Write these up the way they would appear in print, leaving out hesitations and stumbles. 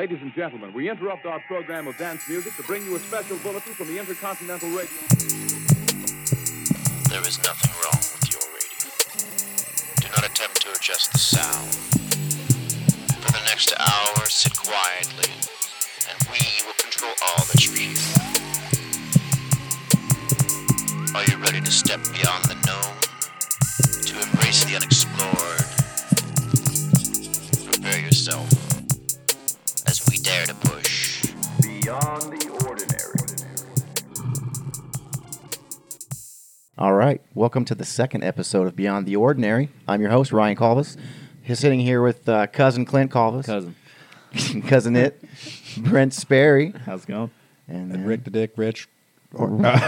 Ladies and gentlemen, we interrupt our program of dance music to bring you a special bulletin from the Intercontinental Radio. There is nothing wrong with your radio. Do not attempt to adjust the sound. For the next hour, sit quietly, and we will control all that you hear. Are you ready to step beyond the known? To embrace the unexplored? Prepare yourself. We dare to push beyond the ordinary. All right, welcome to the second episode of Beyond the Ordinary. I'm your host, Ryan Colvis. He's sitting here with cousin Clint Colvis. Cousin Brent Sperry. How's it going? And Rick the Dick Rich. Why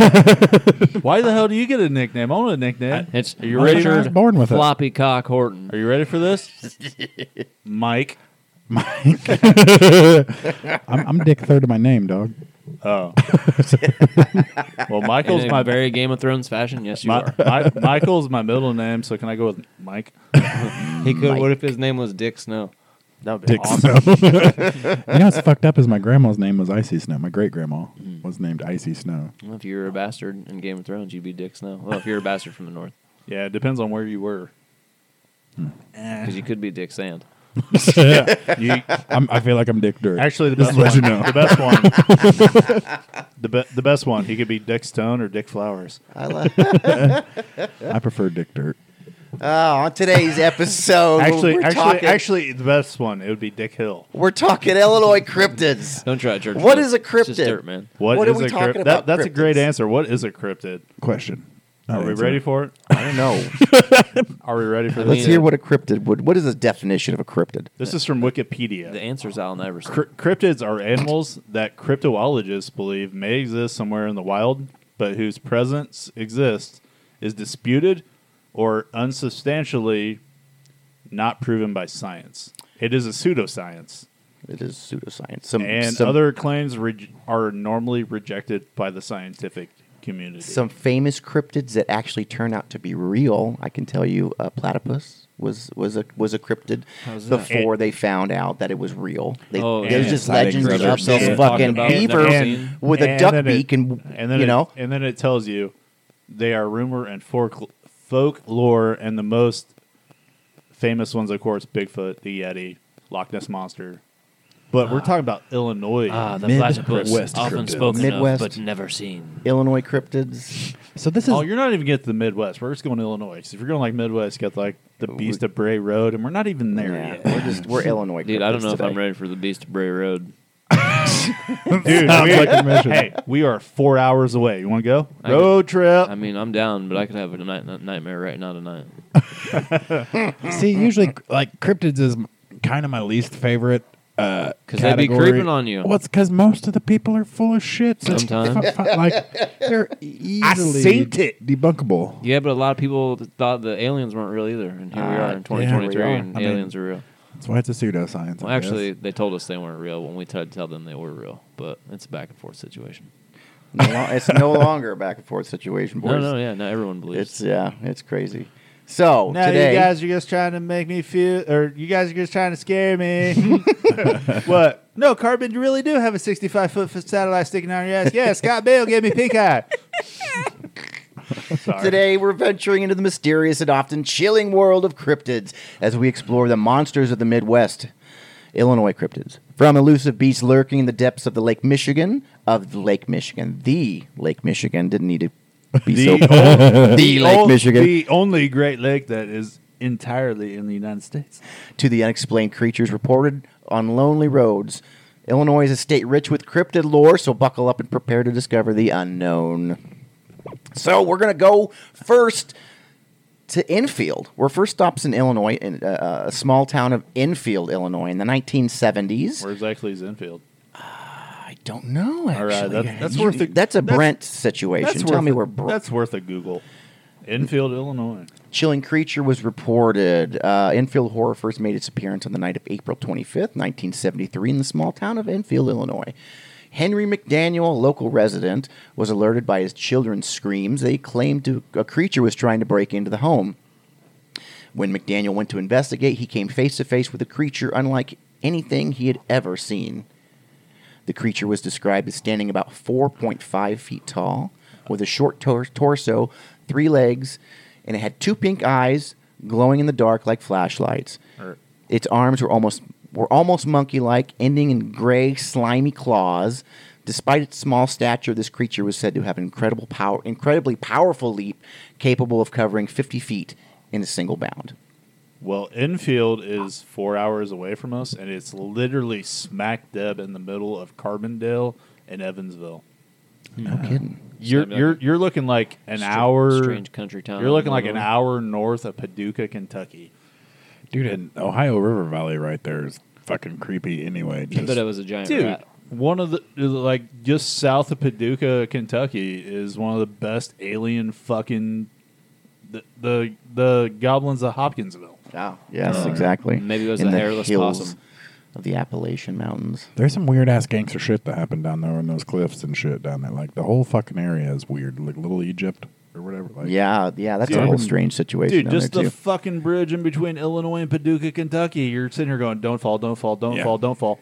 the hell do you get a nickname? I want a nickname. It's Richard born with Floppy it. Cock Horton. Are you ready for this? Mike. I'm Dick Third of my name, dog. Oh. Well, Michael's my very Game of Thrones fashion. Yes, you are. Michael's my middle name, so can I go with Mike? He could. Mike. What if his name was Dick Snow? That would be awesome. You know what's fucked up is my grandma's name was Icy Snow. My great-grandma was named Icy Snow. Well, if you were a bastard in Game of Thrones, you'd be Dick Snow. Well, if you're a bastard from the north. Yeah, it depends on where you were. Because you could be Dick Sand. I feel like I'm Dick Dirt. Actually, the best one. The best one. He could be Dick Stone or Dick Flowers. I prefer Dick Dirt. On today's episode, actually, the best one. It would be Dick Hill. We're talking Illinois cryptids. Don't try, George. What is a cryptid? It's just dirt, man. What are we talking about? That's cryptids. A great answer. What is a cryptid? Question. Are we ready for it? I don't know. Are we ready for this? Let's hear what a cryptid would. What is the definition of a cryptid? This is from Wikipedia. The answer's I'll never say. Cryptids are animals that cryptologists believe may exist somewhere in the wild, but whose presence exists is disputed or unsubstantially not proven by science. It is a pseudoscience. And other claims are normally rejected by the scientific community. Some famous cryptids that actually turn out to be real. I can tell you, a platypus was a cryptid before they found out that it was real. They there's just legends of this fucking beaver with a duck beak, and then it tells you they are rumor and folklore, and the most famous ones, of course, Bigfoot, the Yeti, Loch Ness Monster. But we're talking about Illinois. The Midwest often spoken Midwest, of, but never seen. Illinois cryptids. So this is. Oh, you're not even getting to the Midwest. We're just going to Illinois. So if you're going like Midwest, you got like the Beast of Bray Road, and we're not even there yet. We're Illinois. Dude, I don't know if I'm ready for the Beast of Bray Road. Dude, we are 4 hours away. You want to go? Road trip. I mean, I'm down, but I could have a nightmare right now tonight. See, usually like cryptids is kind of my least favorite. Because they'd be creeping on you. Well, it's because most of the people are full of shit. Sometimes, they're easily debunkable. Yeah, but a lot of people thought the aliens weren't real either, and here we are in 2023, and aliens are real. That's why it's a pseudoscience. Well, actually, they told us they weren't real when we tried to tell them they were real, but it's a back and forth situation. It's no longer a back and forth situation, boys. No, everyone believes. It's crazy. So now today, you guys are just trying to make me feel, or you guys are just trying to scare me. What? No, Carbon, you really do have a 65-foot satellite sticking out your ass. Yeah, Scott Bale gave me pink eye. Today we're venturing into the mysterious and often chilling world of cryptids as we explore the monsters of the Midwest. Illinois cryptids. From elusive beasts lurking in the depths of the Lake Michigan, didn't need to be the, so old, the Lake old, Michigan. The only great lake that is entirely in the United States. To the unexplained creatures reported on lonely roads. Illinois is a state rich with cryptid lore, so buckle up and prepare to discover the unknown. So we're going to go first to Enfield. Our first stop's in Illinois, in a small town of Enfield, Illinois, in the 1970s. Where exactly is Enfield? I don't know, actually. All right, that's Brent situation. That's worth a Google. Enfield, Illinois. Chilling creature was reported. Enfield horror first made its appearance on the night of April 25th, 1973, in the small town of Enfield, Illinois. Henry McDaniel, a local resident, was alerted by his children's screams. They claimed a creature was trying to break into the home. When McDaniel went to investigate, he came face to face with a creature unlike anything he had ever seen. The creature was described as standing about 4.5 feet tall, with a short torso, 3 legs, and it had 2 pink eyes glowing in the dark like flashlights. Its arms were almost monkey-like, ending in gray, slimy claws. Despite its small stature, this creature was said to have incredibly powerful leap, capable of covering 50 feet in a single bound. Well, Enfield is 4 hours away from us, and it's literally smack dab in the middle of Carbondale and Evansville. No kidding. You're looking like an hour strange country town. You're looking like an hour north of Paducah, Kentucky. Dude, and Ohio River Valley right there is fucking creepy anyway. I bet it was a giant rat. One of the, like, just south of Paducah, Kentucky, is one of the best alien fucking the goblins of Hopkinsville. Wow. Yes, exactly. Maybe it was a hairless possum of the Appalachian Mountains. There's some weird ass gangster shit that happened down there in those cliffs and shit down there. Like the whole fucking area is weird, like Little Egypt or whatever. Like, yeah, that's a whole strange situation. Dude, just the fucking bridge in between Illinois and Paducah, Kentucky. You're sitting here going, "Don't fall, don't fall, don't fall, don't fall."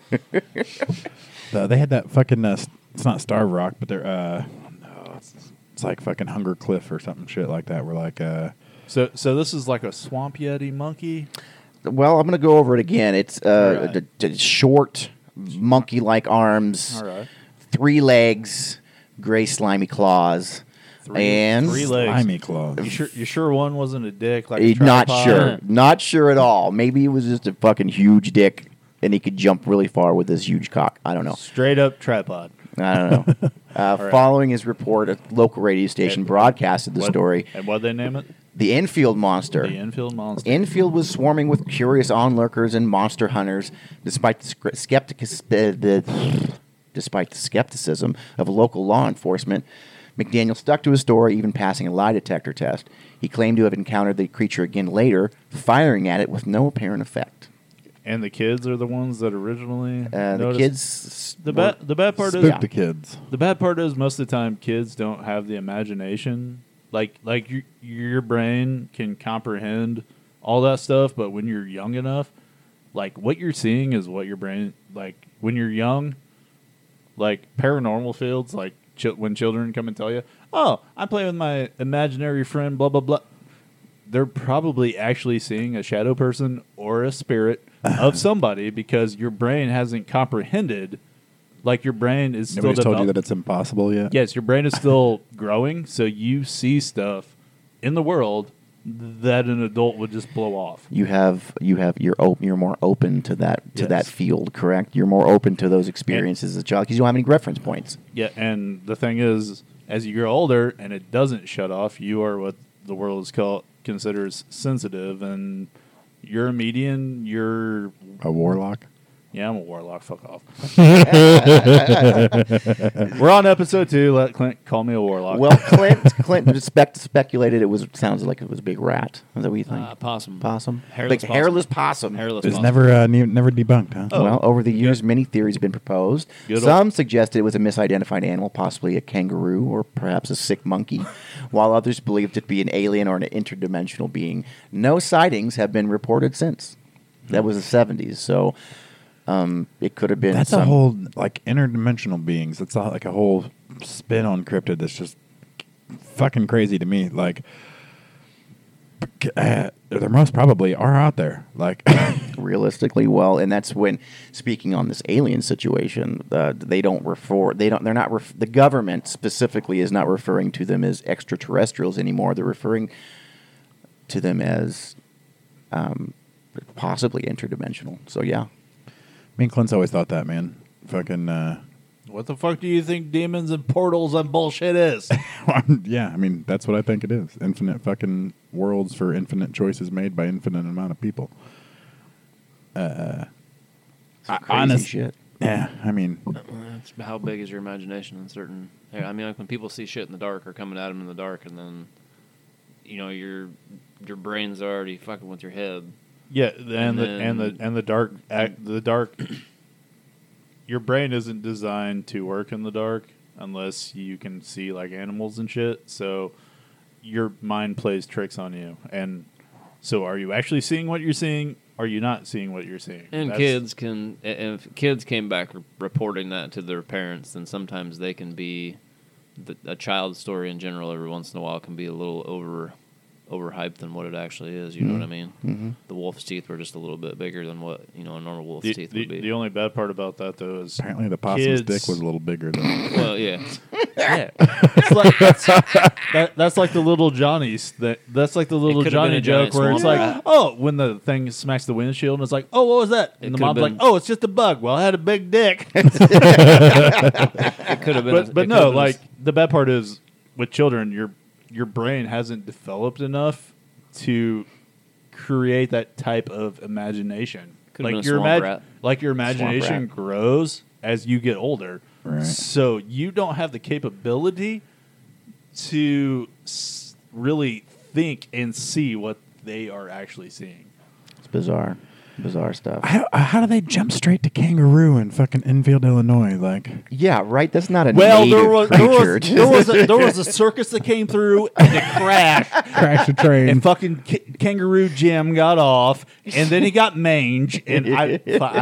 So they had that fucking. It's not Starved Rock, but they're. It's like fucking Hunger Cliff or something shit like that. We're like. So this is like a swamp yeti monkey. Well, I'm going to go over it again. It's short, monkey-like arms, 3 legs, gray slimy claws, and slimy claws. You sure one wasn't a dick? Like a tripod? Not sure at all. Maybe it was just a fucking huge dick, and he could jump really far with his huge cock. I don't know. Straight up tripod. I don't know. Following his report, a local radio station broadcasted the story. And what did they name it? The Enfield Monster. The Enfield Monster. Enfield was swarming with curious onlookers and monster hunters, despite the skepticism of local law enforcement. McDaniel stuck to his story, even passing a lie detector test. He claimed to have encountered the creature again later, firing at it with no apparent effect. And the kids are the ones that originally noticed. The kids. The bad part is the kids. The bad part is most of the time kids don't have the imagination. Like your brain can comprehend all that stuff, but when you're young enough, like what you're seeing is what your brain like. When you're young, like paranormal fields, like when children come and tell you, "Oh, I play with my imaginary friend," blah blah blah. They're probably actually seeing a shadow person or a spirit of somebody because your brain hasn't comprehended. Like your brain is still developing. Nobody's told you that it's impossible yet? Yes, your brain is still growing, so you see stuff in the world that an adult would just blow off. You're more open to that field, correct? You're more open to those experiences as a child because you don't have any reference points. Yeah, and the thing is, as you grow older and it doesn't shut off, you are what the world is considers sensitive, and you're a medium. You're a warlock. Yeah, I'm a warlock. Fuck off. We're on episode 2. Let Clint call me a warlock. Well, Clint speculated it sounds like it was a big rat. Is that what you think? Possum. Hairless possum. It's never debunked, huh? Oh. Well, over the years, many theories have been proposed. Some suggested it was a misidentified animal, possibly a kangaroo or perhaps a sick monkey, while others believed it to be an alien or an interdimensional being. No sightings have been reported since. That was the 70s, so... it could have been. That's a whole like interdimensional beings. That's like a whole spin on cryptid. That's just fucking crazy to me. Like, there most probably are out there. Like, realistically, well, and that's when speaking on this alien situation, they don't refer. They don't. They're not. The government specifically is not referring to them as extraterrestrials anymore. They're referring to them as possibly interdimensional. So yeah. I mean, Clint's always thought that, man. Fucking. What the fuck do you think demons and portals and bullshit is? Yeah, I mean, that's what I think it is. Infinite fucking worlds for infinite choices made by infinite amount of people. Crazy shit. Yeah, I mean. That's how big is your imagination in certain... I mean, like when people see shit in the dark or coming at them in the dark and then, you know, your brain's already fucking with your head. Yeah, and the dark. Your brain isn't designed to work in the dark unless you can see like animals and shit. So your mind plays tricks on you. And so, are you actually seeing what you're seeing? are you not seeing what you're seeing? And if kids came back reporting that to their parents, then sometimes they can be, a child's story in general every once in a while can be a little overhyped than what it actually is, you know what I mean? Mm-hmm. The wolf's teeth were just a little bit bigger than what, a normal wolf's teeth would be. The only bad part about that, though, is apparently the possum's dick was a little bigger than well, yeah. Yeah. It's like, that's like the little Johnny's. That's like the little Johnny joke where it's like, oh, when the thing smacks the windshield and it's like, oh, what was that? And the mom's like, oh, it's just a bug. Well, I had a big dick. It could have been. But no, like, the bad part is with children, your brain hasn't developed enough to create that type of imagination. Your imagination grows as you get older. Right. So you don't have the capability to really think and see what they are actually seeing. It's bizarre. Bizarre stuff. How do they jump straight to kangaroo in fucking Enfield, Illinois? Like, yeah, right. That's not a native creature. There was a circus that came through and it crashed the train, and fucking kangaroo Jim got off, and then he got mange, and I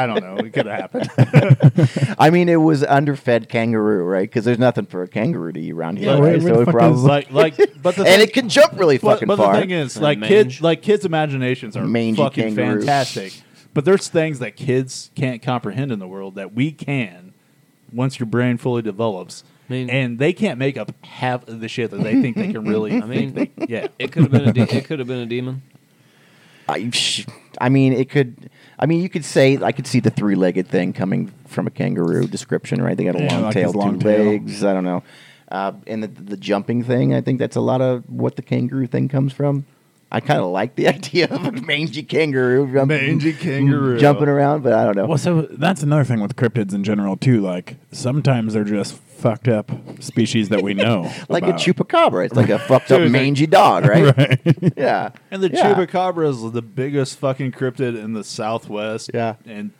don't know. It could have happened. I mean, it was underfed kangaroo, right? Because there's nothing for a kangaroo to eat around here, right? So it probably and it can jump really fucking far. But the thing is, kids' imaginations are fucking fantastic. But there's things that kids can't comprehend in the world that we can once your brain fully develops. I mean, and they can't make up half of the shit that they think they can really. I mean, it could have been a demon. It could. I mean, you could say I could see the three-legged thing coming from a kangaroo description, right? They got a long tail, two legs. I don't know. And the jumping thing, I think that's a lot of what the kangaroo thing comes from. I kind of like the idea of a mangy kangaroo jumping around, but I don't know. Well, so that's another thing with cryptids in general, too. Like, sometimes they're just fucked up species that we know. Like about. A chupacabra. It's like a fucked up mangy dog, right? Right. Yeah. And the chupacabra is the biggest fucking cryptid in the Southwest. Yeah. And,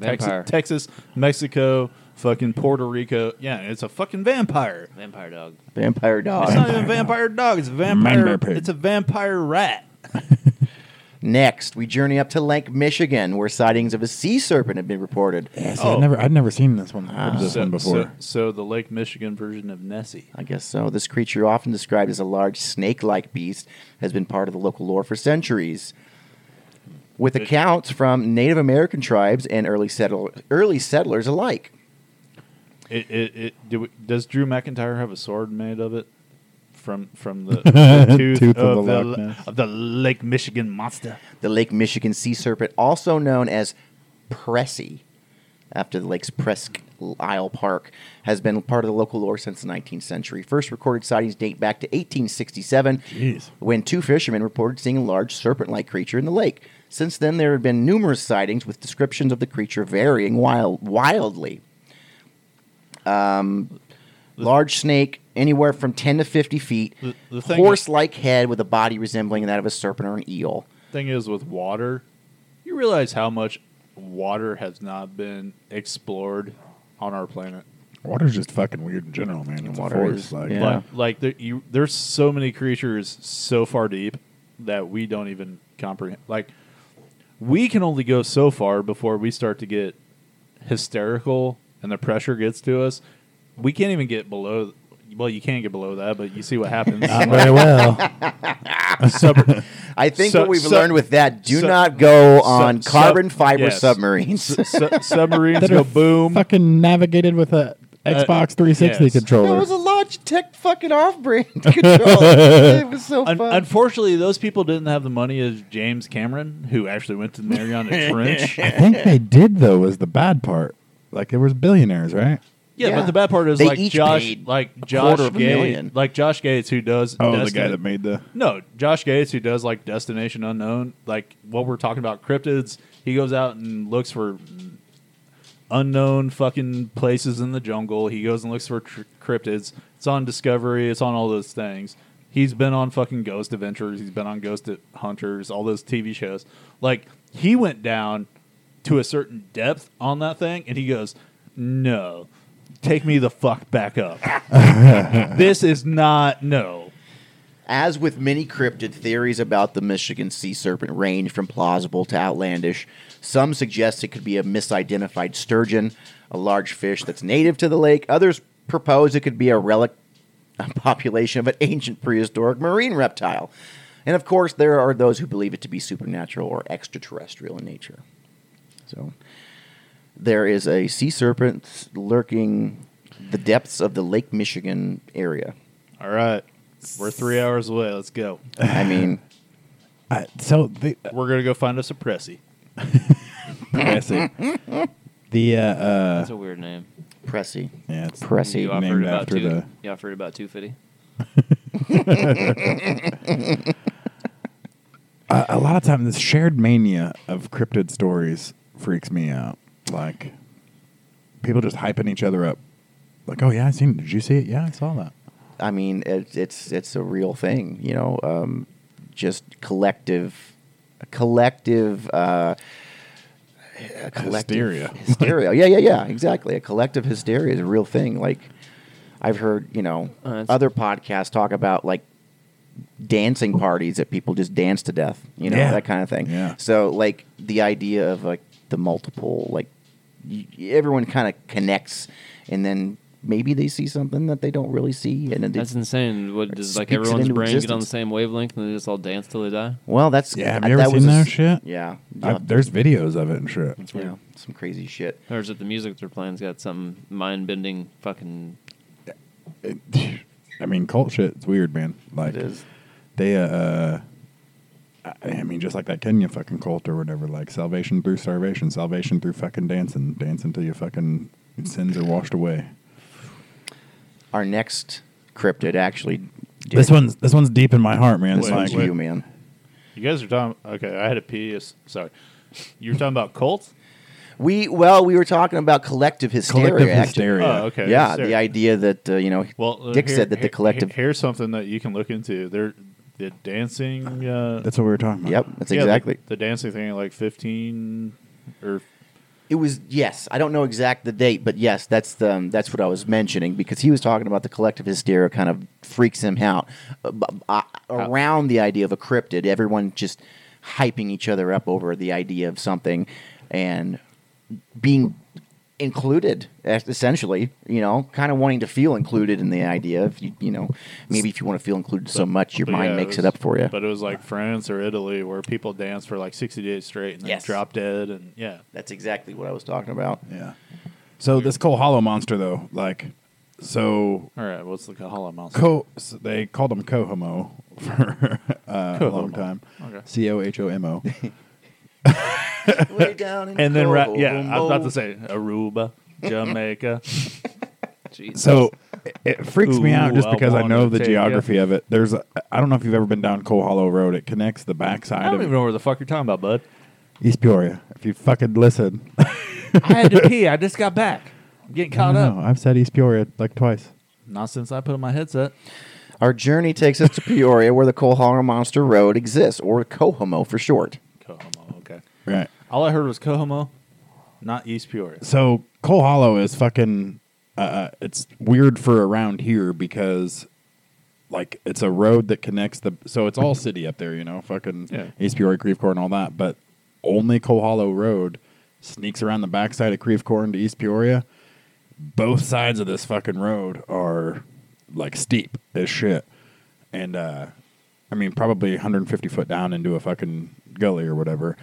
Texas, Mexico, fucking Puerto Rico. Yeah, it's a fucking vampire. Vampire dog. It's not even a vampire dog. It's a vampire. It's a vampire rat. Next, we journey up to Lake Michigan, where sightings of a sea serpent have been reported. Yes, I'd never seen this one. Before. So the Lake Michigan version of Nessie. I guess so. This creature, often described as a large snake-like beast, has been part of the local lore for centuries. With accounts from Native American tribes and early settlers alike. Does Drew McIntyre have a sword made of it from the tooth of the Lake Michigan monster? The Lake Michigan Sea Serpent, also known as Pressie, after the lake's Presque Isle Park, has been part of the local lore since the 19th century. First recorded sightings date back to 1867, when two fishermen reported seeing a large serpent-like creature in the lake. Since then, there have been numerous sightings with descriptions of the creature varying wildly. Large snake, anywhere from 10 to 50 feet, horse-like head with a body resembling that of a serpent or an eel. Thing is, with water, you realize how much water has not been explored on our planet. Water's just fucking weird in general, man. It's water is there's so many creatures so far deep that we don't even comprehend. Like, we can only go so far before we start to get hysterical. And the pressure gets to us, we can't even get below. Well, you can't get below that, but you see what happens. Not very well. I think what we've learned with that, do not go on carbon fiber submarines. Submarines that go boom. Fucking navigated with a Xbox 360 controller. That was a Logitech fucking off-brand controller. It was so fun. Unfortunately, those people didn't have the money as James Cameron, who actually went to the Mariana Trench. I think they did, though, was the bad part. Like, there was billionaires, right? Yeah, but the bad part is they Josh Gates, who does the guy that made the Josh Gates, who does like Destination Unknown, like what we're talking about cryptids. He goes out and looks for unknown fucking places in the jungle. He goes and looks for cryptids. It's on Discovery. It's on all those things. He's been on fucking Ghost Adventures. He's been on Ghost Hunters. All those TV shows. Like, he went down to a certain depth on that thing, and he goes, no, take me the fuck back up. This is not, no. As with many cryptid, theories about the Michigan Sea Serpent range from plausible to outlandish. Some suggest it could be a misidentified sturgeon, a large fish that's native to the lake. Others propose it could be a relic, a population of an ancient prehistoric marine reptile. And, of course, there are those who believe it to be supernatural or extraterrestrial in nature. So there is a sea serpent lurking the depths of the Lake Michigan area. All right. We're 3 hours away. Let's go. I mean, we're going to go find us a Pressie. Pressie. That's a weird name. Pressie. Yeah, it's Pressie. You offered about $250. A lot of times, this shared mania of cryptid stories freaks me out. Like, people just hyping each other up. Like, oh, yeah, I seen it. Did you see it? Yeah, I saw that. I mean, it's a real thing, you know, just collective hysteria. Yeah, exactly. A collective hysteria is a real thing. Like, I've heard, you know, other podcasts talk about, like, dancing parties that people just dance to death, you know, that kind of thing. Yeah. So, like, the idea of, like, the multiple, like, everyone kind of connects, and then maybe they see something that they don't really see, and that's insane. What does like everyone's brain get on the same wavelength and they just all dance till they die? Well, that's Have you ever seen that shit? Yeah, there's videos of it and shit. That's weird. Yeah, some crazy shit. Or is it the music they're playing's got some mind-bending fucking? I mean, cult shit. It's weird, man. Like it is. They, I mean, just like that Kenya fucking cult or whatever. Like salvation through starvation, salvation through fucking dancing, dancing till your fucking sins are washed away. Our next cryptid actually. This one's deep in my heart, man. This one's you, man. You guys are talking. Okay, I had a PS. Sorry, you were talking about cults. We were talking about collective hysteria. Collective hysteria. Oh, okay. Yeah, hysteria. The idea that you know. Well, Dick said that the collective. Here's something that you can look into. The dancing. That's what we were talking about. Yep, that's exactly the dancing thing. Like 15 or. It was, yes, I don't know exact the date, but yes, that's what I was mentioning, because he was talking about the collective hysteria kind of freaks him out around the idea of a cryptid. Everyone just hyping each other up over the idea of something and being included, essentially, you know, kind of wanting to feel included in the idea of, you know, maybe if you want to feel included so much, your mind makes it up for you. But it was like France or Italy where people dance for like 60 days straight and then drop dead. And yeah, that's exactly what I was talking about. Yeah. So this Coal Hollow Monster, though, like, so. All right, what's the Coal Hollow Monster? So they called him Cohomo for a long time. Okay. Cohomo. Way down in and Cohomo. Then I was about to say Aruba, Jamaica. Jesus. So it freaks me out just because I know the geography of it. I don't know if you've ever been down Coal Hollow Road. It connects the backside. I don't even know where the fuck you're talking about, bud. East Peoria. If you fucking listen, I had to pee. I just got back. I'm getting caught up. I've said East Peoria like twice. Not since I put on my headset. Our journey takes us to Peoria, where the Coal Hollow Monster Road exists, or Cohomo for short. Right. All I heard was Cohomo, not East Peoria. So Coal Hollow is fucking. It's weird for around here because, like, it's a road that connects the. So it's all city up there, you know, fucking East Peoria, Crevecoeur, and all that. But only Coal Hollow Road sneaks around the backside of Crevecoeur into East Peoria. Both sides of this fucking road are like steep as shit, and I mean probably 150 foot down into a fucking gully or whatever.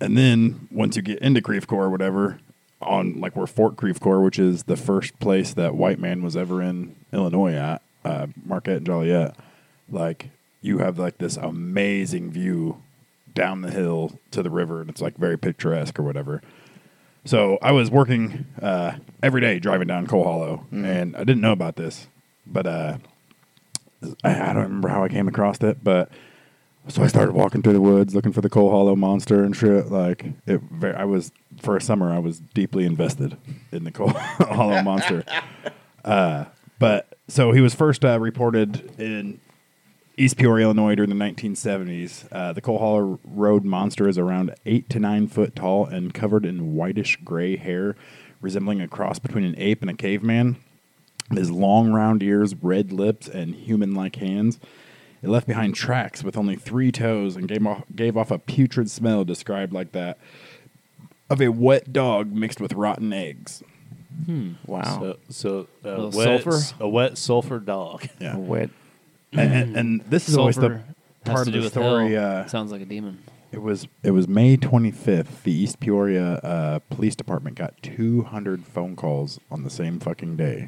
And then once you get into Crevecoeur or whatever, on like where Fort Creve Coeur, which is the first place that white man was ever in Illinois at, Marquette and Joliet, like you have like this amazing view down the hill to the river, and it's like very picturesque or whatever. So I was working every day driving down Coal Hollow, and I didn't know about this, but I don't remember how I came across it, but. So I started walking through the woods looking for the Coal Hollow Monster and shit. Like for a summer, I was deeply invested in the Coal Hollow Monster. But so he was first reported in East Peoria, Illinois during the 1970s. The Coal Hollow Road Monster is around 8 to 9 foot tall and covered in whitish gray hair, resembling a cross between an ape and a caveman. His long round ears, red lips, and human-like hands. It left behind tracks with only 3 toes and gave off a putrid smell described like that of a wet dog mixed with rotten eggs. Wow. So a wet sulfur dog. Yeah. Wet. And this is always the part of the story. Sounds like a demon. It was May 25th. The East Peoria Police Department got 200 phone calls on the same fucking day.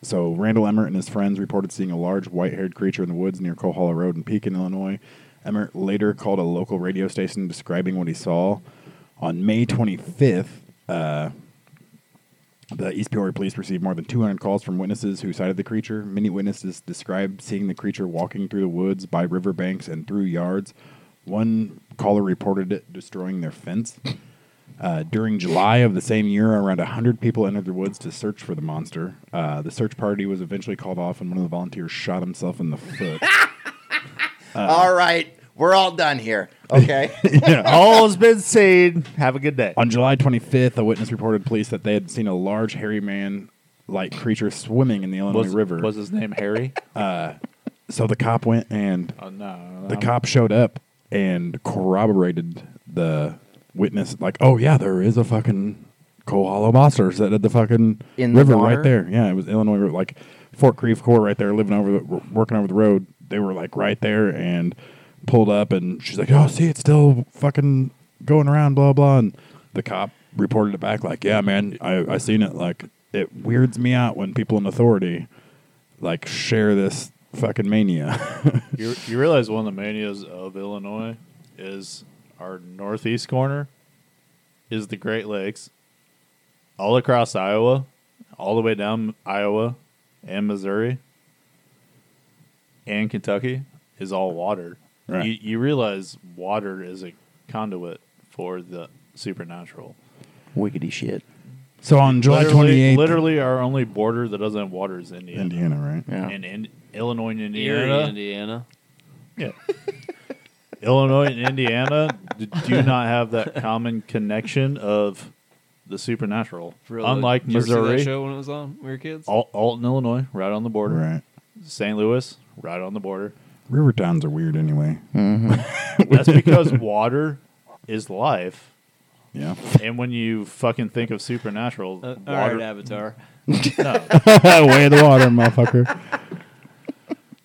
So Randall Emmert and his friends reported seeing a large white-haired creature in the woods near Coal Hollow Road in Pekin, Illinois. Emmert later called a local radio station describing what he saw. On May 25th, the East Peoria police received more than 200 calls from witnesses who sighted the creature. Many witnesses described seeing the creature walking through the woods, by riverbanks, and through yards. One caller reported it destroying their fence. During July of the same year, around 100 people entered the woods to search for the monster. The search party was eventually called off, and one of the volunteers shot himself in the foot. All right. We're all done here. Okay. Yeah. All's been seen. Have a good day. On July 25th, a witness reported police that they had seen a large, hairy man-like creature swimming in the Illinois River. Was his name Harry? So the cop went and... Oh, no. The cop showed up and corroborated the... witness, like, oh yeah, there is a fucking Coal Hollow Monster that at the fucking river right there. Yeah, it was Illinois, like Fort Creve Coeur right there, working over the road. They were like right there and pulled up, and she's like, oh, see, it's still fucking going around, blah blah. And the cop reported it back, like, yeah, man, I seen it. Like, it weirds me out when people in authority like share this fucking mania. You realize one of the manias of Illinois is. Our northeast corner is the Great Lakes, all across Iowa, all the way down Iowa and Missouri and Kentucky is all water. Right. You realize water is a conduit for the supernatural. Wickedy shit. So on July 28th... Literally our only border that doesn't have water is Indiana. Indiana, right? Yeah. And Illinois and Indiana. Indiana. Yeah. Illinois and Indiana do not have that common connection of the supernatural. Really? Unlike Missouri. Did you see that show when it was on? We were kids. Alton, Illinois, right on the border. Right. St. Louis, right on the border. River towns are weird anyway. Mm-hmm. That's because water is life. Yeah. And when you fucking think of supernatural, water... All right, Avatar. No. Way in the water, motherfucker.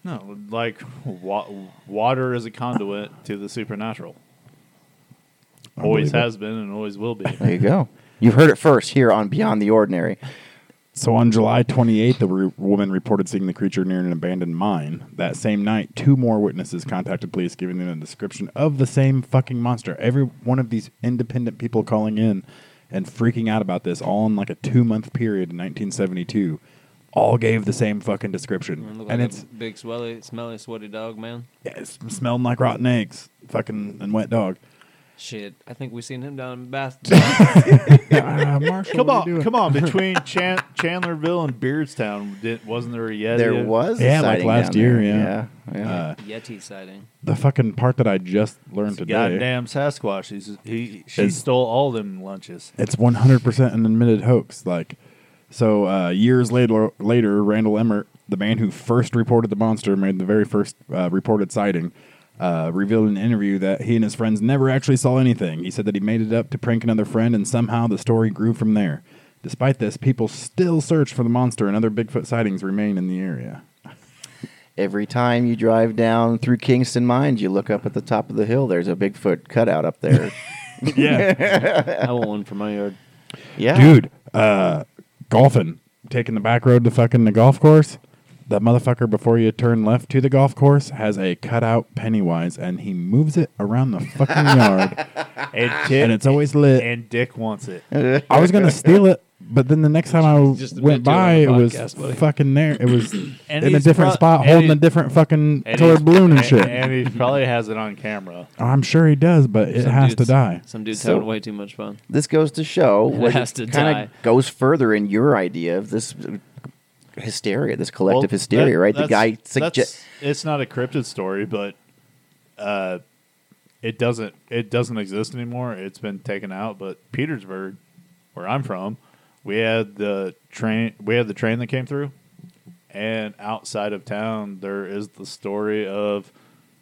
No, like water is a conduit to the supernatural. Always has been and always will be. There you go. You've heard it first here on Beyond the Ordinary. So on July 28th, a woman reported seeing the creature near an abandoned mine. That same night, 2 more witnesses contacted police, giving them a description of the same fucking monster. Every one of these independent people calling in and freaking out about this, all in like a 2-month period in 1972. All gave the same fucking description. And like it's big, smelly, sweaty dog, man. Yeah, it's smelling like rotten eggs. Fucking and wet dog. Shit, I think we seen him down in Bath. Marshall, come on. Between Chandlerville and Beardstown, wasn't there a Yeti? There was a sighting like last year, yeah. Yeti sighting. The fucking part that I just learned today. Goddamn Sasquatch. She stole all them lunches. It's 100% an admitted hoax, like... So years later, Randall Emmert, the man who first reported the monster, made the very first reported sighting, revealed in an interview that he and his friends never actually saw anything. He said that he made it up to prank another friend, and somehow the story grew from there. Despite this, people still search for the monster, and other Bigfoot sightings remain in the area. Every time you drive down through Kingston Mines, you look up at the top of the hill. There's a Bigfoot cutout up there. Yeah. I want one for my yard. Yeah. Dude, golfing, taking the back road to fucking the golf course, that motherfucker before you turn left to the golf course has a cutout Pennywise, and he moves it around the fucking yard, and it's always lit. And Dick wants it. I was gonna steal it, but then the next time I went by, it was fucking there. It was in a different spot, holding a different fucking colored balloon and shit. And he probably has it on camera. I'm sure he does, but it has to die. Some dude's having way too much fun. This goes to show it has to die. Kind of goes further in your idea of this hysteria, this collective hysteria, right? The guy suggests it's not a cryptid story, but it doesn't exist anymore. It's been taken out. But Petersburg, where I'm from. We had the train that came through. And outside of town, there is the story of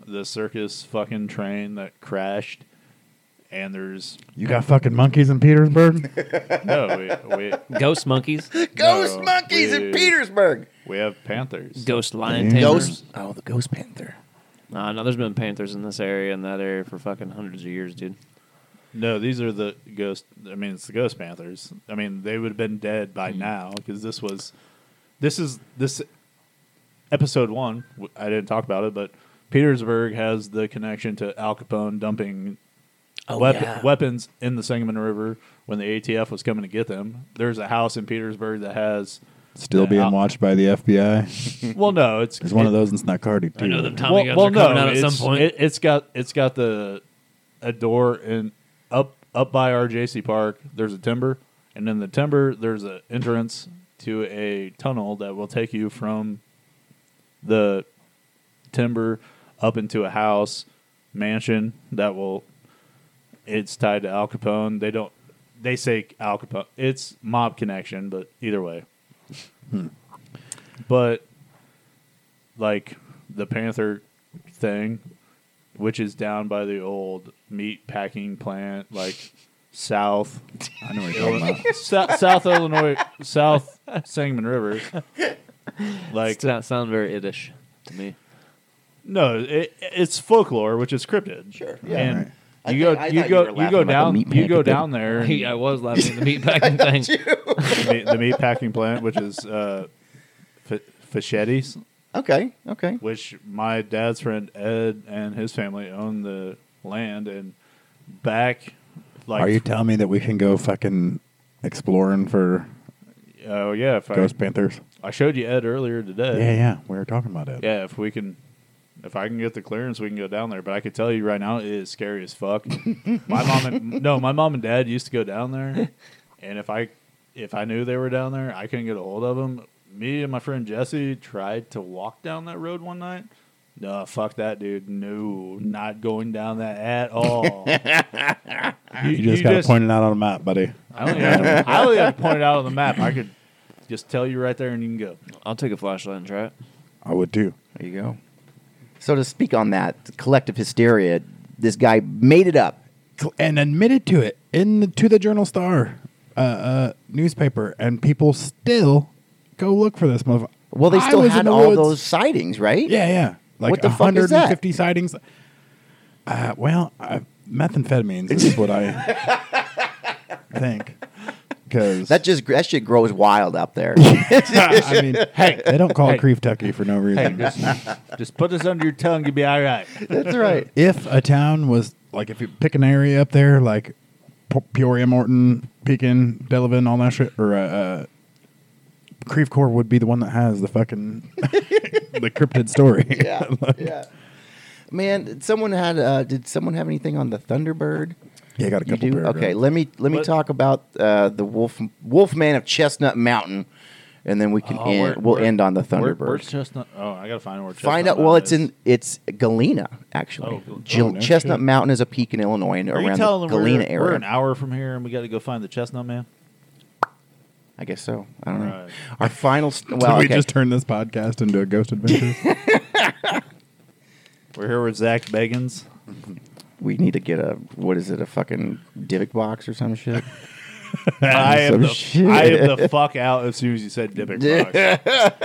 the circus fucking train that crashed. And there's... You got fucking monkeys in Petersburg? No. Ghost monkeys? Ghost monkeys in Petersburg! We have panthers. Ghost lion tamers. Oh, the ghost panther. No, there's been panthers in this area and that area for fucking hundreds of years, dude. No, these are the ghost... I mean, it's the ghost panthers. I mean, they would have been dead by now because this was... This is episode one. I didn't talk about it, but Petersburg has the connection to Al Capone dumping... weapons in the Sangamon River when the ATF was coming to get them. There's a house in Petersburg that has... Still being watched by the FBI? Well, no. It's one of those, and it's not Cardi, too. I know the Tommy guns are coming out at some point. It's got a door in, up by our JC Park, there's a timber, and in the timber, there's an entrance to a tunnel that will take you from the timber up into a house, mansion that will... It's tied to Al Capone. They say Al Capone. It's mob connection, but either way. But like the Panther thing, which is down by the old meat packing plant, like south. I know what you're talking about. South Illinois, South Sangamon River. Like, does not sound very Yiddish to me. No, it's folklore, which is cryptid. Sure. Yeah. And right. You go down there. I was laughing at the meat packing thing. The meat packing plant, which is Fichetti's. Okay. Which my dad's friend Ed and his family own the land, and back. Like, are you telling me that we can go fucking exploring for? Oh yeah, ghost panthers. I showed you Ed earlier today. Yeah, we were talking about Ed. Yeah, if we can. If I can get the clearance, we can go down there. But I could tell you right now, it is scary as fuck. My mom and dad used to go down there, and if I knew they were down there, I couldn't get a hold of them. Me and my friend Jesse tried to walk down that road one night. No, fuck that, dude. No, not going down that at all. you just got to point it out on the map, buddy. I only have to point it out on the map. I could just tell you right there, and you can go. I'll take a flashlight and try it. I would too. There you go. So to speak on that collective hysteria, this guy made it up and admitted to it to the Journal Star newspaper, and people still go look for this motherfucker. Well, they still had all those sightings, right? Yeah. Like what the 150 fuck is that? Sightings. Methamphetamines is what I think. Cause that shit grows wild up there. I mean, hey, they don't call it Crevecoeur for no reason. Hey, just put this under your tongue, you'll be all right. That's right. If a town was like, if you pick an area up there, like Peoria, Morton, Pekin, Delavan, all that shit, or Crevecoeur would be the one that has the fucking the cryptid story. Yeah, yeah. Man, someone had. Did someone have anything on the Thunderbird? Yeah, I got a couple paragraphs. Okay, let me talk about the Wolfman of Chestnut Mountain, and then we can end on the Thunderbird. Where's Chestnut? Oh, I gotta find where Chestnut. Find out. Well, it's Galena actually. Oh, Chestnut Mountain is a peak in Illinois and around the Galena area. We're an hour from here, and we got to go find the Chestnut Man. I guess so. I don't know. Our final. We just turn this podcast into a ghost adventure? We're here with Zach Bagans. We need to get a fucking Dybbuk box or some shit. I am the fuck out as soon as you said Dybbuk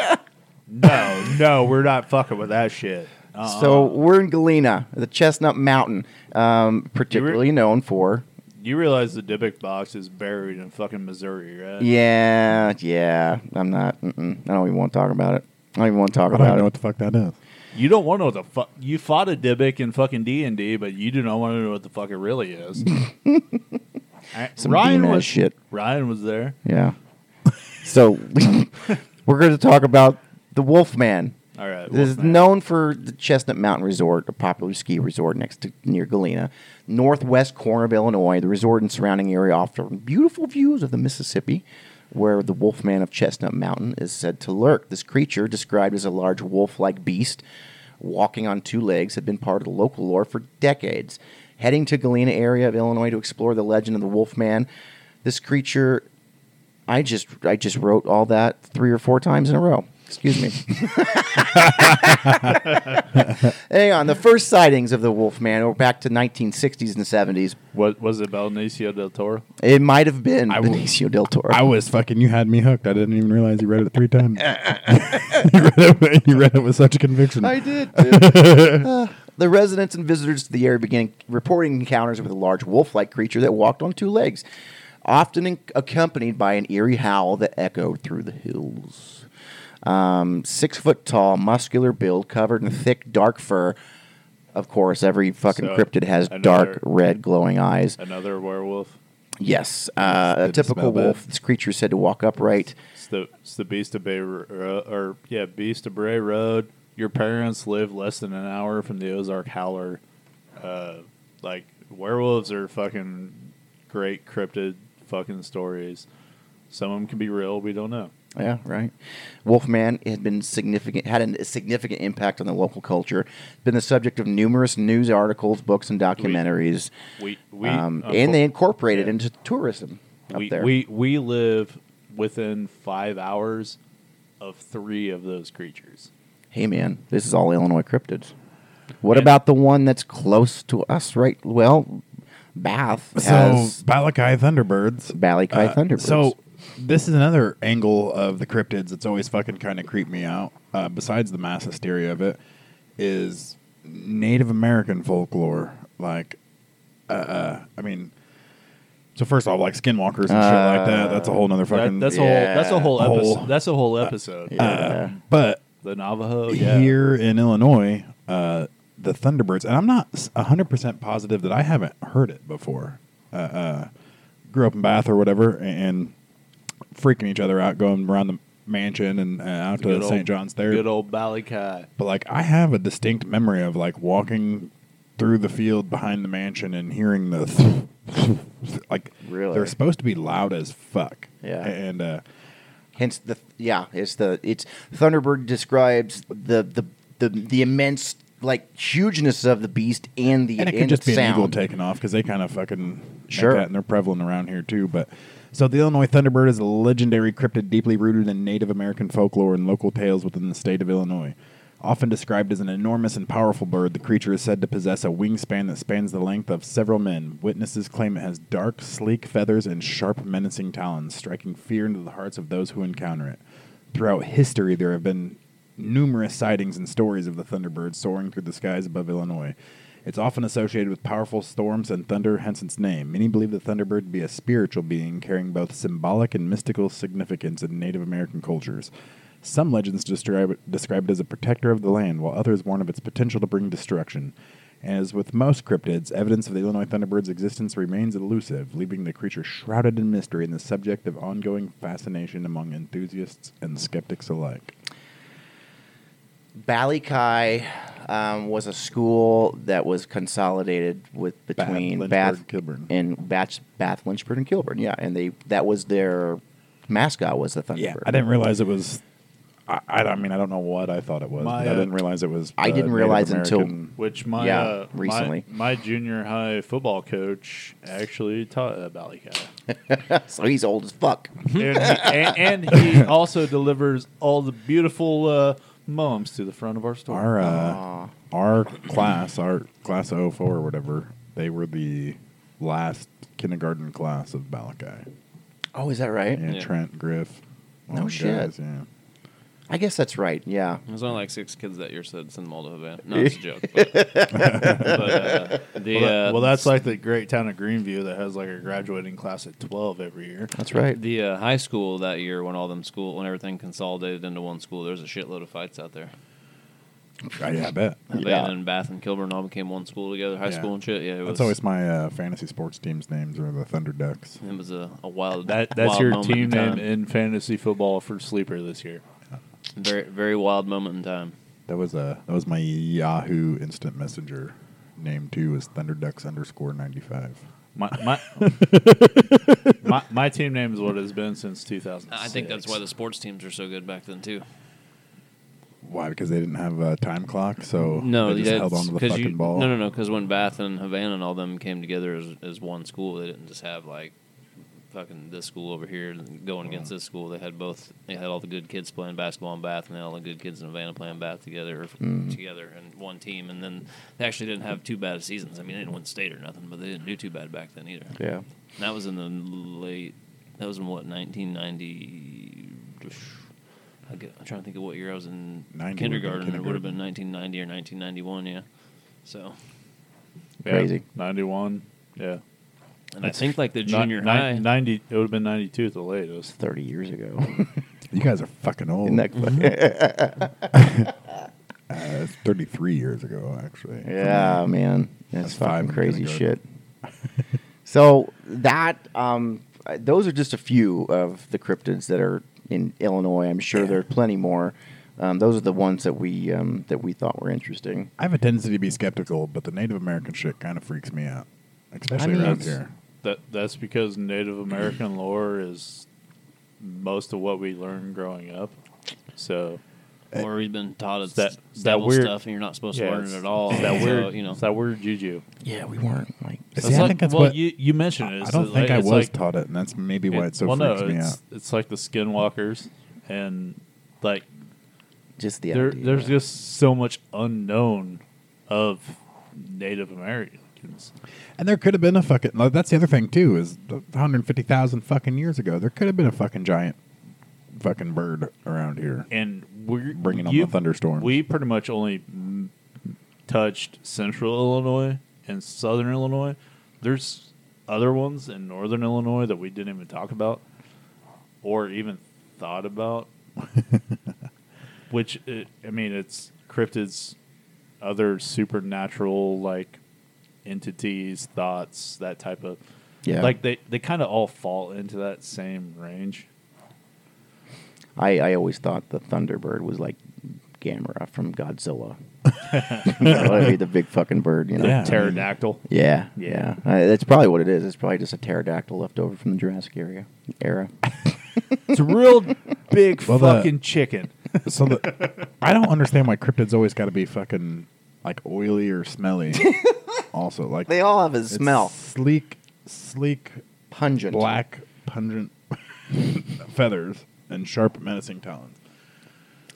box. No, we're not fucking with that shit. Uh-uh. So we're in Galena, the Chestnut Mountain, particularly known for... You realize the Dybbuk box is buried in fucking Missouri, right? Yeah. I'm not... I don't even want to talk about it. I don't even know what the fuck that is. You don't want to know what the fuck... You fought a Dybbuk in fucking D&D, but you do not want to know what the fuck it really is. Ryan was there. Yeah. So, we're going to talk about the Wolfman. All right. This is known for the Chestnut Mountain Resort, a popular ski resort near Galena. Northwest corner of Illinois, the resort and surrounding area offer beautiful views of the Mississippi, where the Wolfman of Chestnut Mountain is said to lurk. This creature, described as a large wolf-like beast walking on two legs, had been part of the local lore for decades. Heading to Galena area of Illinois to explore the legend of the Wolfman, this creature, I just wrote all that 3 or 4 times in a row. Excuse me. Hang on. The first sightings of the Wolfman were back to 1960s and 70s. What was it, Benicio del Toro? It might have been Benicio del Toro. I was fucking, you had me hooked. I didn't even realize you read it 3 times. you read it with such conviction. I did, dude. The residents and visitors to the area began reporting encounters with a large wolf-like creature that walked on 2 legs, often accompanied by an eerie howl that echoed through the hills. 6 foot tall, muscular build, covered in thick, dark fur. Of course, every fucking cryptid has dark, red, glowing eyes. Another werewolf? Yes. A typical wolf. Bad. This creature is said to walk upright. It's the Beast of Bray Road. Beast of Bray Road. Your parents live less than an hour from the Ozark Howler. Werewolves are fucking great cryptid fucking stories. Some of them can be real. We don't know. Yeah, right. Wolfman had a significant impact on the local culture. Been the subject of numerous news articles, books, and documentaries. And they incorporated into tourism up there. We live within 5 hours of 3 of those creatures. Hey, man, this is all Illinois cryptids. What about the one that's close to us, right? Well, Bath has... So, Balakai Thunderbirds. So, this is another angle of the cryptids that's always fucking kind of creeped me out, besides the mass hysteria of it, is Native American folklore. So first off, like skinwalkers and shit like that, that's a whole nother fucking... That's a whole episode. But... The Navajo, Here in Illinois, the Thunderbirds, and I'm not 100% positive that I haven't heard it before. Grew up in Bath or whatever, and freaking each other out, going around the mansion and out to St. John's there. Good old Balakai. But, I have a distinct memory of, walking through the field behind the mansion and hearing the... Really? They're supposed to be loud as fuck. Yeah. And... Hence the Thunderbird describes the immense hugeness of the beast and the sound. And it could just be an eagle taking off because they kind of fucking make that, and they're prevalent around here too. But so the Illinois Thunderbird is a legendary cryptid deeply rooted in Native American folklore and local tales within the state of Illinois. Often described as an enormous and powerful bird, the creature is said to possess a wingspan that spans the length of several men. Witnesses claim it has dark, sleek feathers and sharp, menacing talons, striking fear into the hearts of those who encounter it. Throughout history, there have been numerous sightings and stories of the Thunderbird soaring through the skies above Illinois. It's often associated with powerful storms and thunder, hence its name. Many believe the Thunderbird to be a spiritual being carrying both symbolic and mystical significance in Native American cultures. Some legends describe it as a protector of the land, while others warn of its potential to bring destruction. As with most cryptids, evidence of the Illinois Thunderbird's existence remains elusive, leaving the creature shrouded in mystery and the subject of ongoing fascination among enthusiasts and skeptics alike. Balakai was a school that was consolidated between Bath, Lynchburg, and Kilburn. Yeah, and that was their mascot, was the Thunderbird. Yeah, I didn't realize it was... I don't know what I thought it was. I didn't realize it was. I didn't realize until recently. My junior high football coach actually taught Balakai. So he's old as fuck, and he also delivers all the beautiful moms to the front of our store. Our class 04 or whatever, they were the last kindergarten class of Balakai. Oh, is that right? Yeah. Trent Griff. No shit. Guys, yeah. I guess that's right, yeah. There's only 6 kids that year, so it's in Moldova. No, it's a joke. That's like the great town of Greenview that has a graduating class at 12 every year. That's right. The high school that year, when everything consolidated into one school, there was a shitload of fights out there. Yeah, I bet. Yeah. And Bath and Kilburn all became one school together, high school and shit. Yeah, that's always my fantasy sports team's names are the ThunderDucks. It was a wild. That's wild your team name in fantasy football for sleeper this year. Very, very wild moment in time. That was my Yahoo instant messenger name too. Was ThunderDucks _95. My team name is what it's been since 2006. I think that's why the sports teams are so good back then too. Why? Because they didn't have a time clock, so they just held on to the fucking ball. No. Because when Bath and Havana and all them came together as one school, they didn't just have fucking this school over here going against this school. They had all the good kids playing basketball in Bath, and then all the good kids in Havana playing Bath together and one team. And then they actually didn't have too bad of seasons. I mean, they didn't win state or nothing, but they didn't do too bad back then either. Yeah. And that was in the late. That was in what 1990. I'm trying to think of what year I was in kindergarten. It would have been 1990 or 1991. Yeah. So. Yeah, crazy. 91. Yeah. And I think like the junior high. 90, it would have been 92 at the latest. 30 years ago. You guys are fucking old. Isn't that funny? 33 years ago, actually. Yeah, man. That's fucking crazy shit. So those are just a few of the cryptids that are in Illinois. I'm sure there are plenty more. Those are the ones that we thought were interesting. I have a tendency to be skeptical, but the Native American shit kind of freaks me out, especially around here. That's because Native American lore is most of what we learned growing up. So, or we've been taught it's that devil weird stuff, and you're not supposed to learn it at all. That weird, you know, it's that weird juju. Yeah, we weren't like. See, I think that's well, what you mentioned. It. I don't think I was taught it, and that's maybe why it so freaks me out. It's like the skinwalkers, and like. Just the idea. There's just so much unknown of Native Americans. And there could have been a fucking... That's the other thing, too, is 150,000 fucking years ago, there could have been a fucking giant fucking bird around here. And we're... Bringing on the thunderstorms. We pretty much only touched central Illinois and southern Illinois. There's other ones in northern Illinois that we didn't even talk about or even thought about. Which, it's cryptids, other supernatural, like, entities, thoughts, that type of... Yeah. Like, they kind of all fall into that same range. I always thought the Thunderbird was, like, Gamera from Godzilla. That'd be the big fucking bird, you know? Yeah. Pterodactyl. Yeah. That's probably what it is. It's probably just a pterodactyl left over from the Jurassic era. It's a real big fucking chicken. So I don't understand why cryptids always got to be fucking like oily or smelly. Also, like they all have a smell. Sleek, pungent, black, pungent feathers and sharp, menacing talons.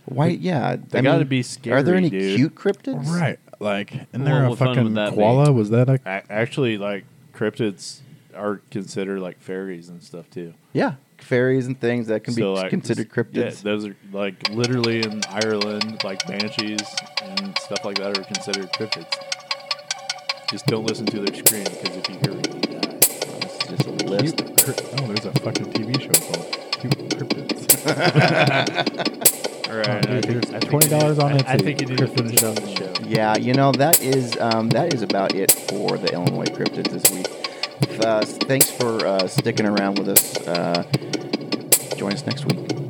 Why? Yeah, they got to be scary. Are there any cute cryptids? Right, like and there a fucking koala. Was that actually like cryptids are considered like fairies and stuff too? Yeah. Fairies and things that can be considered cryptids. Yeah, those are like literally in Ireland, like banshees and stuff like that are considered cryptids. Just don't listen to their scream because if you hear it, you die. It's just a list. There's a fucking TV show called Cute Cryptids. All right, there's $20 on it. I think you need to finish on the show. Yeah, you know that is about it for the Illinois cryptids this week. Thanks for sticking around with us. Join us next week.